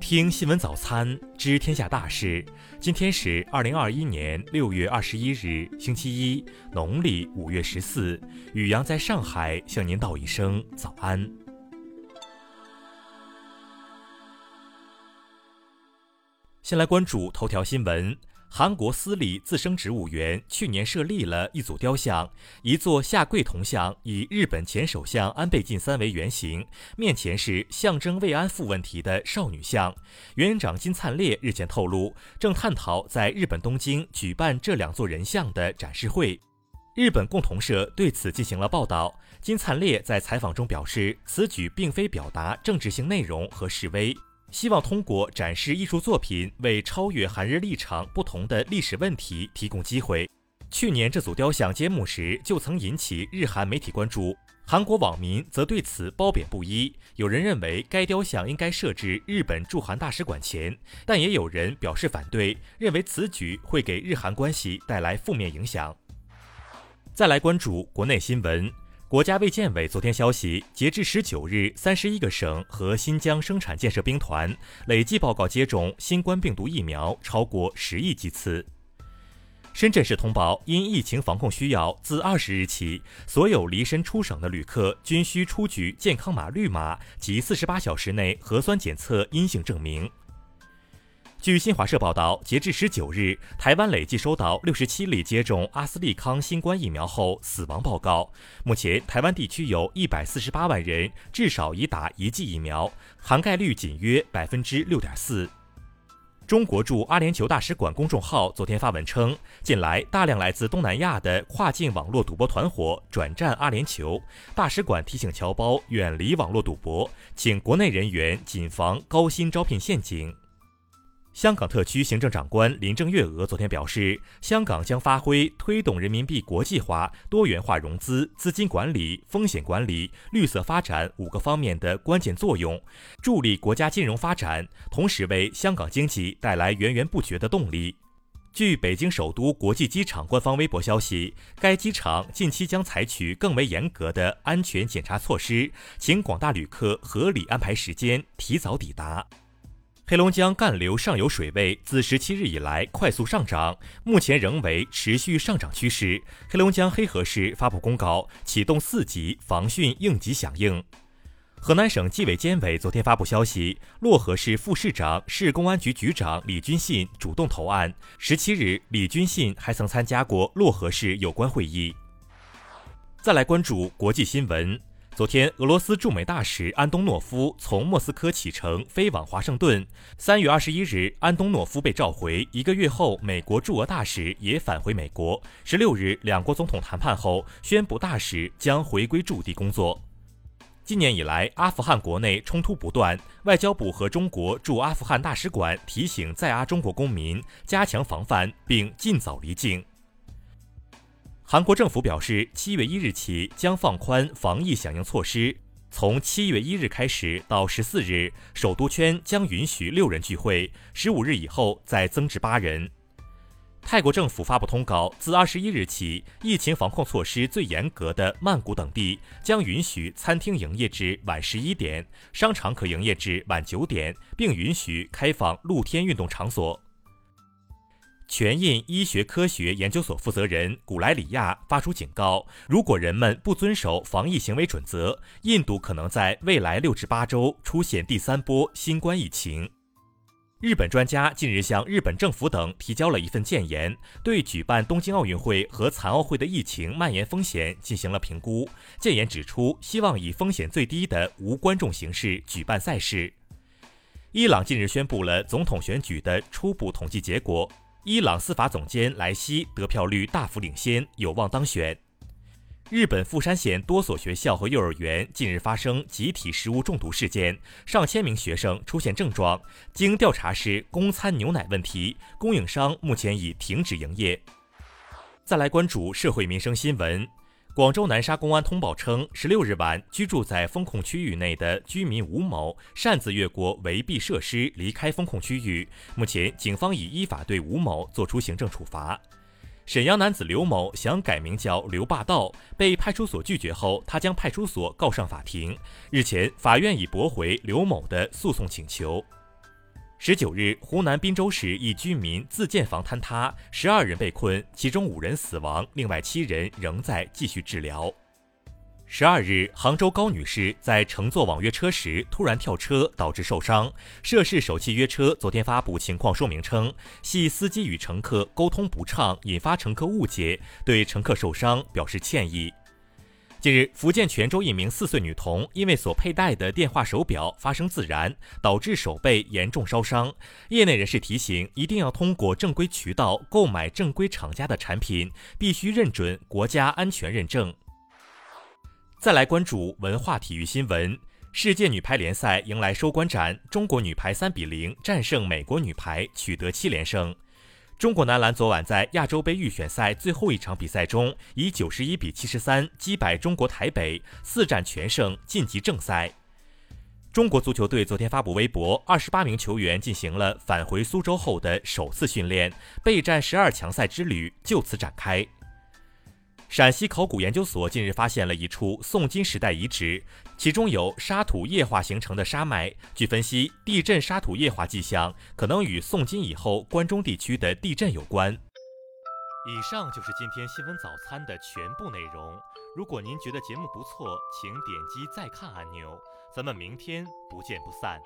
听新闻早餐，知天下大事。今天是2021年6月21日，星期一，农历5月14。宇阳在上海向您道一声早安。先来关注头条新闻。韩国私立自升职伍员去年设立了一组雕像，一座下跪铜像以日本前首相安倍晋三为原型，面前是象征慰安妇问题的少女像。原院长金灿烈日前透露，正探讨在日本东京举办这两座人像的展示会。日本共同社对此进行了报道。金灿烈在采访中表示，此举并非表达政治性内容和示威，希望通过展示艺术作品为超越韩日立场不同的历史问题提供机会。去年这组雕像揭幕时就曾引起日韩媒体关注，韩国网民则对此褒贬不一，有人认为该雕像应该设置日本驻韩大使馆前，但也有人表示反对，认为此举会给日韩关系带来负面影响。再来关注国内新闻。国家卫健委昨天消息，截至19日，31个省和新疆生产建设兵团累计报告接种新冠病毒疫苗超过10亿剂次。深圳市通报，因疫情防控需要，自20日起，所有离深出省的旅客均需出具健康码绿码及48小时内核酸检测阴性证明。据新华社报道，截至19日，台湾累计收到67例接种阿斯利康新冠疫苗后死亡报告。目前，台湾地区有148万人至少已打1剂疫苗，涵盖率仅约 6.4%。中国驻阿联酋大使馆公众号昨天发文称，近来大量来自东南亚的跨境网络赌博团伙转战阿联酋，大使馆提醒侨胞远离网络赌博，请国内人员谨防高薪招聘陷阱。香港特区行政长官林郑月娥昨天表示，香港将发挥推动人民币国际化、多元化融资、资金管理、风险管理、绿色发展5个方面的关键作用，助力国家金融发展，同时为香港经济带来源源不绝的动力。据北京首都国际机场官方微博消息，该机场近期将采取更为严格的安全检查措施，请广大旅客合理安排时间，提早抵达。黑龙江赣流上游水位自17日以来快速上涨，目前仍为持续上涨趋势。黑龙江黑河市发布公告，启动4级防汛应急响应。河南省纪委监委昨天发布消息，漯河市副市长、市公安局局长李军信主动投案。17日，李军信还曾参加过漯河市有关会议。再来关注国际新闻。昨天，俄罗斯驻美大使安东诺夫从莫斯科启程飞往华盛顿。3月21日，安东诺夫被召回，1个月后，美国驻俄大使也返回美国。16日，两国总统谈判后，宣布大使将回归驻地工作。今年以来，阿富汗国内冲突不断，外交部和中国驻阿富汗大使馆提醒在阿中国公民加强防范并尽早离境。韩国政府表示，7月1日起将放宽防疫响应措施。从7月1日开始到14日，首都圈将允许6人聚会，15日以后再增至8人。泰国政府发布通告，自21日起，疫情防控措施最严格的曼谷等地将允许餐厅营业至晚11点，商场可营业至晚9点，并允许开放露天运动场所。全印医学科学研究所负责人古莱里亚发出警告，如果人们不遵守防疫行为准则，印度可能在未来6至8周出现第3波新冠疫情。日本专家近日向日本政府等提交了一份建言，对举办东京奥运会和残奥会的疫情蔓延风险进行了评估。建言指出，希望以风险最低的无观众形式举办赛事。伊朗近日宣布了总统选举的初步统计结果，伊朗司法总监莱西得票率大幅领先，有望当选。日本富山县多所学校和幼儿园近日发生集体食物中毒事件，上千名学生出现症状。经调查是公餐牛奶问题，供应商目前已停止营业。再来关注社会民生新闻。广州南沙公安通报称，16日晚，居住在封控区域内的居民吴某擅自越过围蔽设施离开封控区域，目前警方已依法对吴某作出行政处罚。沈阳男子刘某想改名叫刘霸道，被派出所拒绝后，他将派出所告上法庭。日前，法院已驳回刘某的诉讼请求。19日，湖南滨州市一居民自建房坍塌，12人被困，其中5人死亡，另外7人仍在继续治疗。12日，杭州高女士在乘坐网约车时突然跳车，导致受伤。涉事首汽约车昨天发布情况说明称，系司机与乘客沟通不畅，引发乘客误解，对乘客受伤表示歉意。近日，福建泉州一名4岁女童因为所佩戴的电话手表发生自燃，导致手背严重烧伤。业内人士提醒，一定要通过正规渠道购买正规厂家的产品，必须认准国家安全认证。再来关注文化体育新闻。世界女排联赛迎来收官战，中国女排3-0战胜美国女排，取得7连胜。中国男篮昨晚在亚洲杯预选赛最后一场比赛中，以91比73击败中国台北，4战全胜，晋级正赛。中国足球队昨天发布微博，28名球员进行了返回苏州后的首次训练，备战12强赛之旅就此展开。陕西考古研究所近日发现了一处宋金时代遗址，其中有沙土液化形成的沙脉。据分析，地震沙土液化迹象可能与宋金以后关中地区的地震有关。以上就是今天新闻早餐的全部内容。如果您觉得节目不错，请点击再看按钮。咱们明天不见不散。